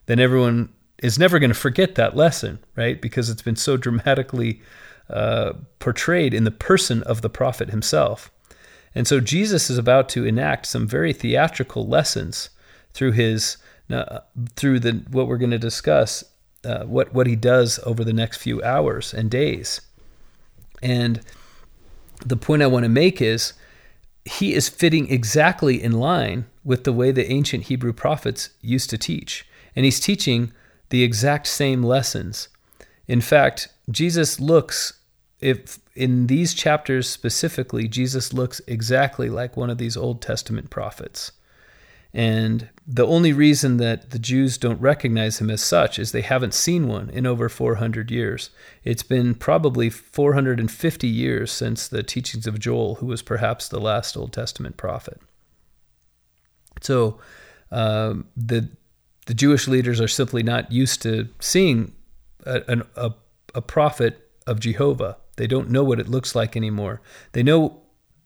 then everyone is never going to forget that lesson, right? Because it's been so dramatically uh, portrayed in the person of the prophet himself. And so Jesus is about to enact some very theatrical lessons through his Uh, through the what we're going to discuss, uh, what, what he does over the next few hours and days. And the point I want to make is he is fitting exactly in line with the way the ancient Hebrew prophets used to teach. And he's teaching the exact same lessons. In fact, Jesus looks, if in these chapters specifically, Jesus looks exactly like one of these Old Testament prophets. And the only reason that the Jews don't recognize him as such is they haven't seen one in over four hundred years. It's been probably four hundred fifty years since the teachings of Joel, who was perhaps the last Old Testament prophet. So um, the the Jewish leaders are simply not used to seeing a, a, a prophet of Jehovah. They don't know what it looks like anymore. They know...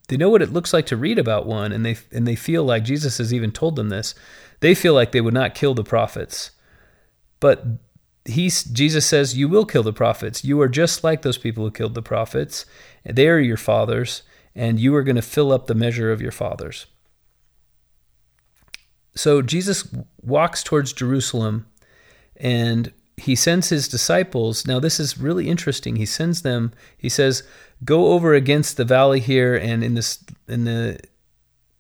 They know what it looks like to read about one, and they and they feel like Jesus has even told them this. They feel like they would not kill the prophets. But he, Jesus says, you will kill the prophets. You are just like those people who killed the prophets. They are your fathers, and you are going to fill up the measure of your fathers. So Jesus walks towards Jerusalem, and he sends his disciples. Now, this is really interesting. He sends them, he says, go over against the valley here, and in this in the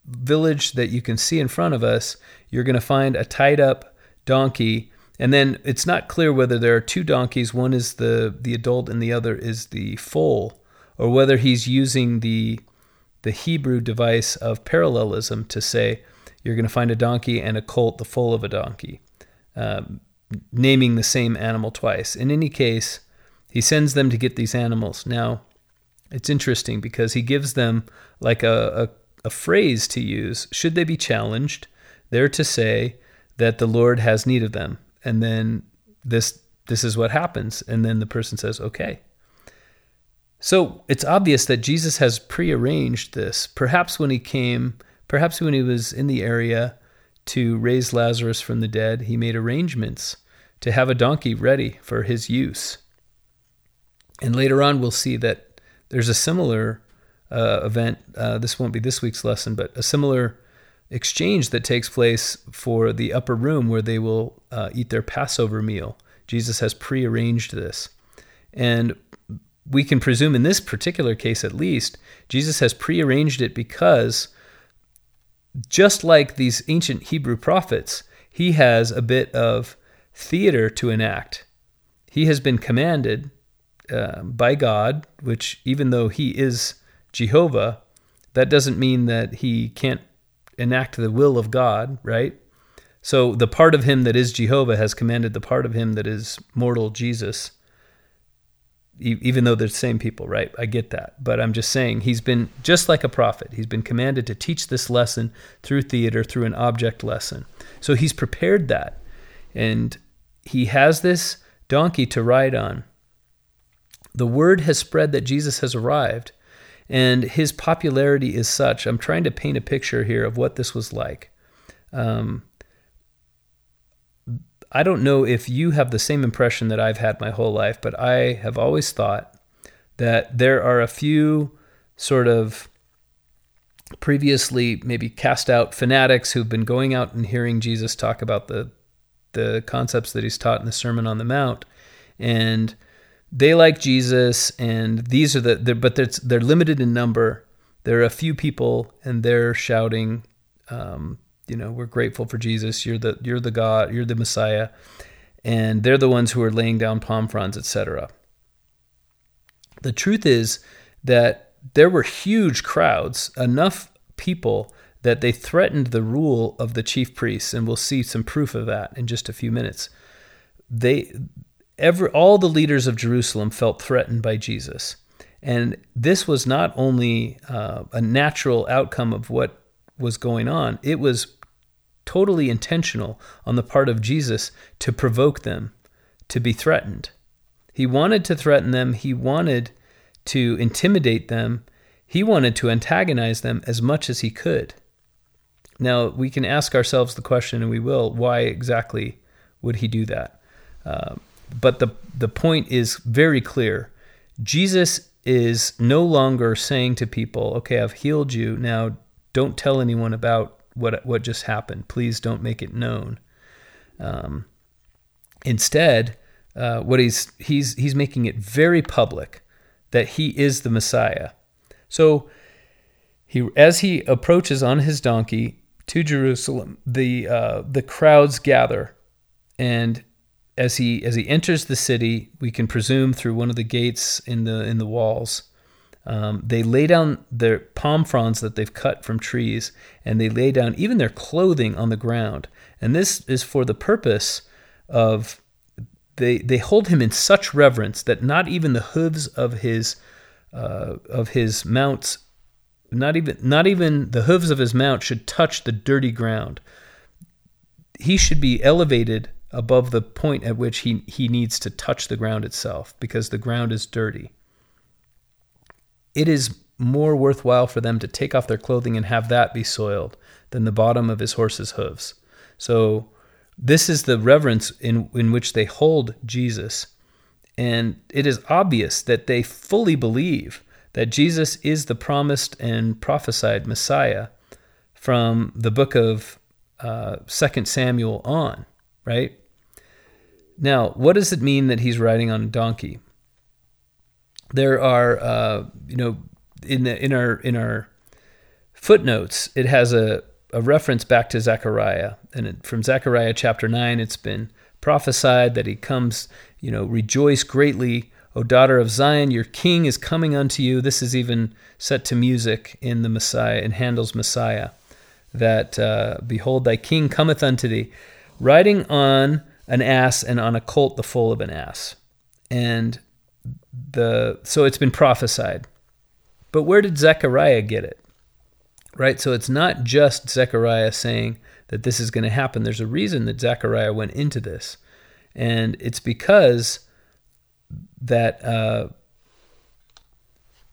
village that you can see in front of us, you're going to find a tied-up donkey. And then it's not clear whether there are two donkeys. One is the, the adult and the other is the foal, or whether he's using the, the Hebrew device of parallelism to say, you're going to find a donkey and a colt, the foal of a donkey. Um, naming the same animal twice. In any case, he sends them to get these animals. Now, it's interesting because he gives them like a, a, a phrase to use. Should they be challenged, they're to say that the Lord has need of them. And then this this is what happens. And then the person says, okay. So it's obvious that Jesus has prearranged this. Perhaps when he came, perhaps when he was in the area to raise Lazarus from the dead, he made arrangements to have a donkey ready for his use. And later on, we'll see that there's a similar uh, event. Uh, this won't be this week's lesson, but a similar exchange that takes place for the upper room where they will uh, eat their Passover meal. Jesus has prearranged this. And we can presume in this particular case, at least, Jesus has prearranged it because just like these ancient Hebrew prophets, he has a bit of theater to enact. He has been commanded uh, by God, which even though he is Jehovah, that doesn't mean that he can't enact the will of God, right? So the part of him that is Jehovah has commanded the part of him that is mortal Jesus, e- even though they're the same people, right? I get that. But I'm just saying he's been, just like a prophet, he's been commanded to teach this lesson through theater, through an object lesson. So he's prepared that. And he has this donkey to ride on. The word has spread that Jesus has arrived. And his popularity is such, I'm trying to paint a picture here of what this was like. Um, I don't know if you have the same impression that I've had my whole life, but I have always thought that there are a few sort of previously maybe cast out fanatics who've been going out and hearing Jesus talk about the the concepts that he's taught in the Sermon on the Mount, and they like Jesus, and these are the they're, but they're, they're limited in number. There are a few people, and they're shouting, um, you know, we're grateful for Jesus. You're the you're the God. You're the Messiah, and they're the ones who are laying down palm fronds, et cetera. The truth is that there were huge crowds, enough people that they threatened the rule of the chief priests, and we'll see some proof of that in just a few minutes. They, every, all the leaders of Jerusalem felt threatened by Jesus, and this was not only uh, a natural outcome of what was going on, it was totally intentional on the part of Jesus to provoke them to be threatened. He wanted to threaten them. He wanted to intimidate them. He wanted to antagonize them as much as he could. Now, we can ask ourselves the question, and we will, why exactly would he do that? Uh, but the, the point is very clear. Jesus is no longer saying to people, okay, I've healed you, now don't tell anyone about what, what just happened. Please don't make it known. Um, instead, uh, what he's, he's, he's making it very public that he is the Messiah. So he, as he approaches on his donkey to Jerusalem, the uh, the crowds gather, and as he as he enters the city, we can presume through one of the gates in the in the walls, um, they lay down their palm fronds that they've cut from trees, and they lay down even their clothing on the ground. And this is for the purpose of They they hold him in such reverence that not even the hooves of his uh, of his mounts, not even not even the hooves of his mount should touch the dirty ground. He should be elevated above the point at which he, he needs to touch the ground itself, because the ground is dirty. It is more worthwhile for them to take off their clothing and have that be soiled than the bottom of his horse's hooves. So this is the reverence in, in which they hold Jesus. And it is obvious that they fully believe that Jesus is the promised and prophesied Messiah from the book of uh, Second Samuel on, right? Now, what does it mean that he's riding on a donkey? There are, uh, you know, in the, in our in our footnotes, it has a a reference back to Zechariah, and from Zechariah chapter nine, it's been prophesied that he comes, you know, rejoice greatly, O daughter of Zion, your king is coming unto you. This is even set to music in the Messiah, in Handel's Messiah, that uh, behold, thy king cometh unto thee, riding on an ass and on a colt, the foal of an ass. And the so it's been prophesied. But where did Zechariah get it? Right, so it's not just Zechariah saying that this is going to happen. There's a reason that Zechariah went into this, and it's because that, uh,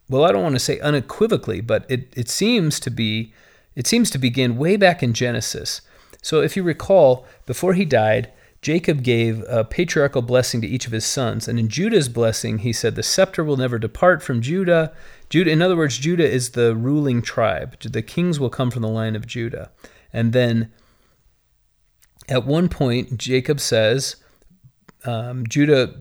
well, I don't want to say unequivocally, but it, it seems to be, it seems to begin way back in Genesis. So if you recall, before he died, Jacob gave a patriarchal blessing to each of his sons, and in Judah's blessing, he said, the scepter will never depart from Judah. Judah, in other words, Judah is the ruling tribe. The kings will come from the line of Judah. And then at one point, Jacob says, um, Judah,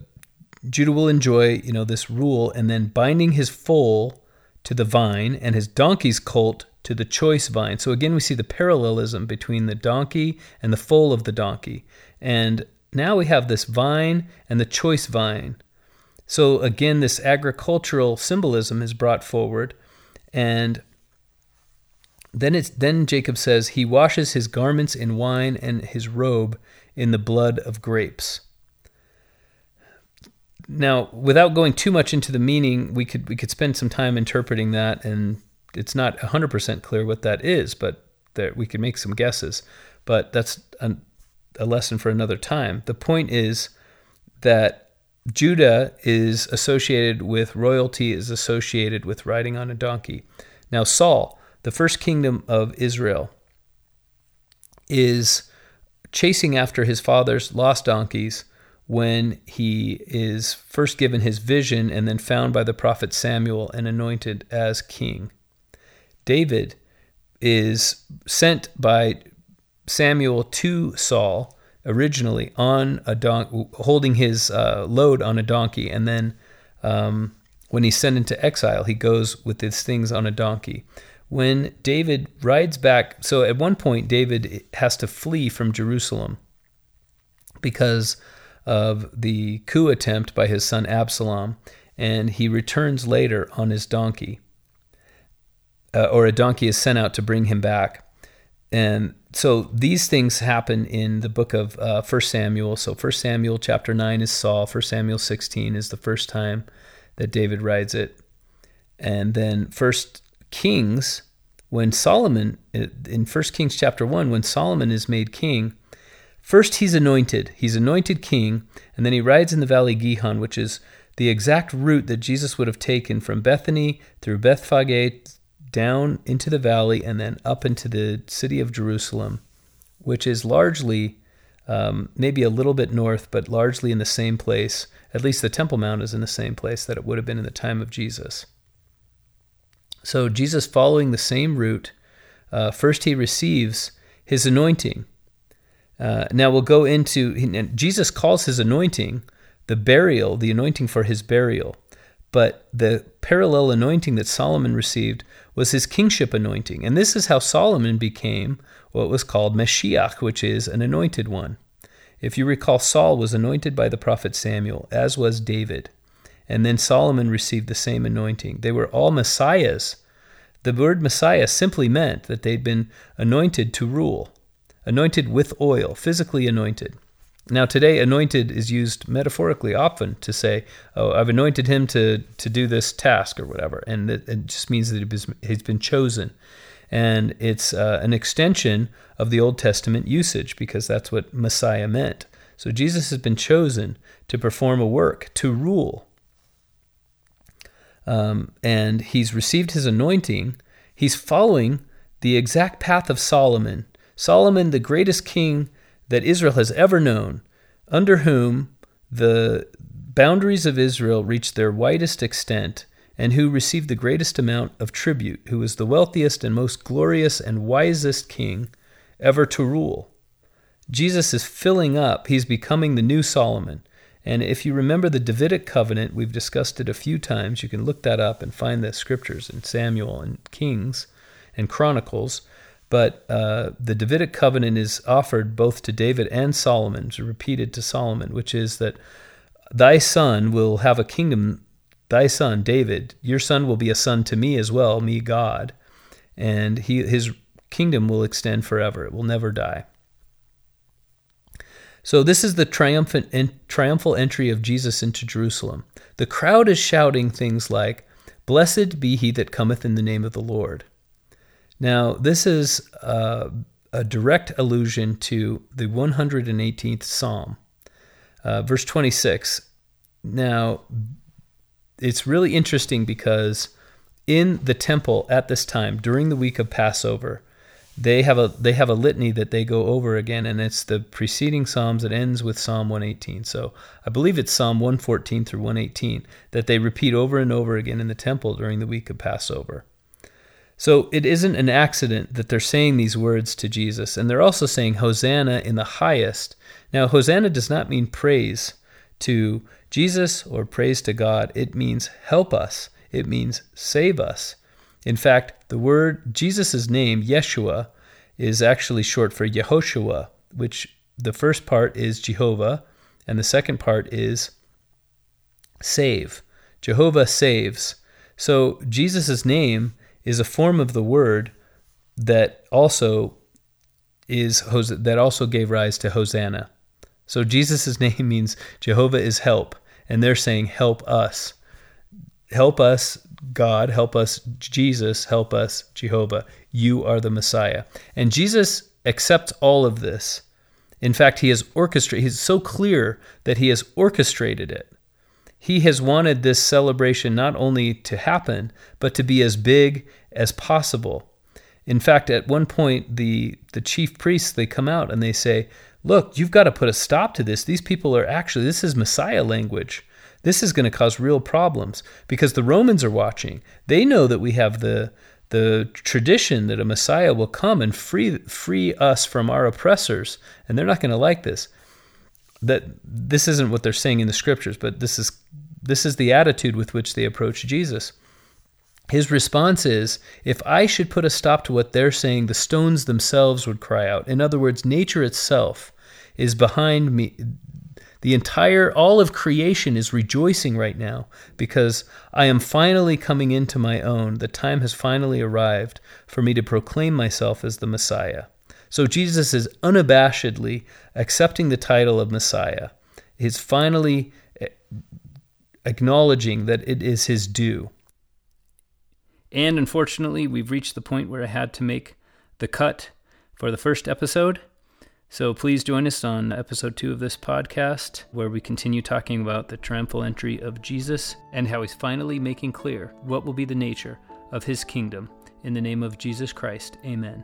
Judah will enjoy, you know, this rule, and then binding his foal to the vine and his donkey's colt to the choice vine. So again, we see the parallelism between the donkey and the foal of the donkey. And now we have this vine and the choice vine. So again, this agricultural symbolism is brought forward. And then it's then Jacob says, he washes his garments in wine and his robe in the blood of grapes. Now, without going too much into the meaning, we could we could spend some time interpreting that, and it's not one hundred percent clear what that is, but there, we could make some guesses. But that's a, a lesson for another time. The point is that Judah is associated with royalty, is associated with riding on a donkey. Now, Saul, the first kingdom of Israel, is chasing after his father's lost donkeys when he is first given his vision and then found by the prophet Samuel and anointed as king. David is sent by Samuel to Saul originally on a don- holding his uh, load on a donkey, and then um, when he's sent into exile, he goes with his things on a donkey. When David rides back, so at one point David has to flee from Jerusalem because of the coup attempt by his son Absalom, and he returns later on his donkey, uh, or a donkey is sent out to bring him back. And so these things happen in the book of uh, First Samuel. So First Samuel chapter nine is Saul. First Samuel sixteen is the first time that David rides it. And then First Kings, when Solomon, in First Kings chapter one, when Solomon is made king, first he's anointed. He's anointed king, and then he rides in the Valley Gihon, which is the exact route that Jesus would have taken from Bethany through Bethphage, down into the valley, and then up into the city of Jerusalem, which is largely, um, maybe a little bit north, but largely in the same place. At least the Temple Mount is in the same place that it would have been in the time of Jesus. So Jesus, following the same route, uh, first he receives his anointing. Uh, now we'll go into, and Jesus calls his anointing the burial, the anointing for his burial. But the parallel anointing that Solomon received was his kingship anointing. And this is how Solomon became what was called Mashiach, which is an anointed one. If you recall, Saul was anointed by the prophet Samuel, as was David. And then Solomon received the same anointing. They were all messiahs. The word messiah simply meant that they'd been anointed to rule, anointed with oil, physically anointed. Now, today, anointed is used metaphorically often to say, oh, I've anointed him to, to do this task or whatever. And it, it just means that he's been chosen. And it's uh, an extension of the Old Testament usage, because that's what Messiah meant. So Jesus has been chosen to perform a work, to rule. Um, and he's received his anointing. He's following the exact path of Solomon. Solomon, the greatest king that Israel has ever known, under whom the boundaries of Israel reached their widest extent, and who received the greatest amount of tribute, who was the wealthiest and most glorious and wisest king ever to rule. Jesus is filling up. He's becoming the new Solomon. And if you remember the Davidic covenant, we've discussed it a few times. You can look that up and find the scriptures in Samuel and Kings and Chronicles. But uh, the Davidic covenant is offered both to David and Solomon, repeated to Solomon, which is that thy son will have a kingdom, thy son, David, your son will be a son to me as well, me, God, and he, his kingdom will extend forever. It will never die. So this is the triumphant en- triumphal entry of Jesus into Jerusalem. The crowd is shouting things like, "Blessed be he that cometh in the name of the Lord." Now, this is uh, a direct allusion to the one hundred eighteenth Psalm, uh, verse twenty-six. Now, it's really interesting because in the temple at this time, during the week of Passover, they have a they have a litany that they go over again, and it's the preceding Psalms. It ends with Psalm one eighteen. So I believe it's Psalm one fourteen through one eighteen that they repeat over and over again in the temple during the week of Passover. So it isn't an accident that they're saying these words to Jesus, and they're also saying Hosanna in the highest. Now, Hosanna does not mean praise to Jesus or praise to God. It means help us. It means save us. In fact, the word, Jesus' name, Yeshua, is actually short for Yehoshua, which the first part is Jehovah, and the second part is save. Jehovah saves. So Jesus' name is a form of the word that also is that also gave rise to Hosanna. So Jesus' name means Jehovah is help, and they're saying help us. Help us, God, help us, Jesus, help us, Jehovah. You are the Messiah. And Jesus accepts all of this. In fact, he has orchestrated, he's so clear that he has orchestrated it. He has wanted this celebration not only to happen, but to be as big as possible. In fact, at one point, the, the chief priests, they come out and they say, look, you've got to put a stop to this. These people are actually, this is Messiah language. This is going to cause real problems because the Romans are watching. They know that we have the the tradition that a Messiah will come and free free us from our oppressors, and they're not going to like this. That this isn't what they're saying in the scriptures, but this is this is the attitude with which they approach Jesus. His response is, if I should put a stop to what they're saying, the stones themselves would cry out. In other words, nature itself is behind me. The entire, all of creation is rejoicing right now because I am finally coming into my own. The time has finally arrived for me to proclaim myself as the Messiah. So Jesus is unabashedly accepting the title of Messiah. He's finally acknowledging that it is his due. And unfortunately, we've reached the point where I had to make the cut for the first episode. So please join us on episode two of this podcast, where we continue talking about the triumphal entry of Jesus and how he's finally making clear what will be the nature of his kingdom. In the name of Jesus Christ, amen.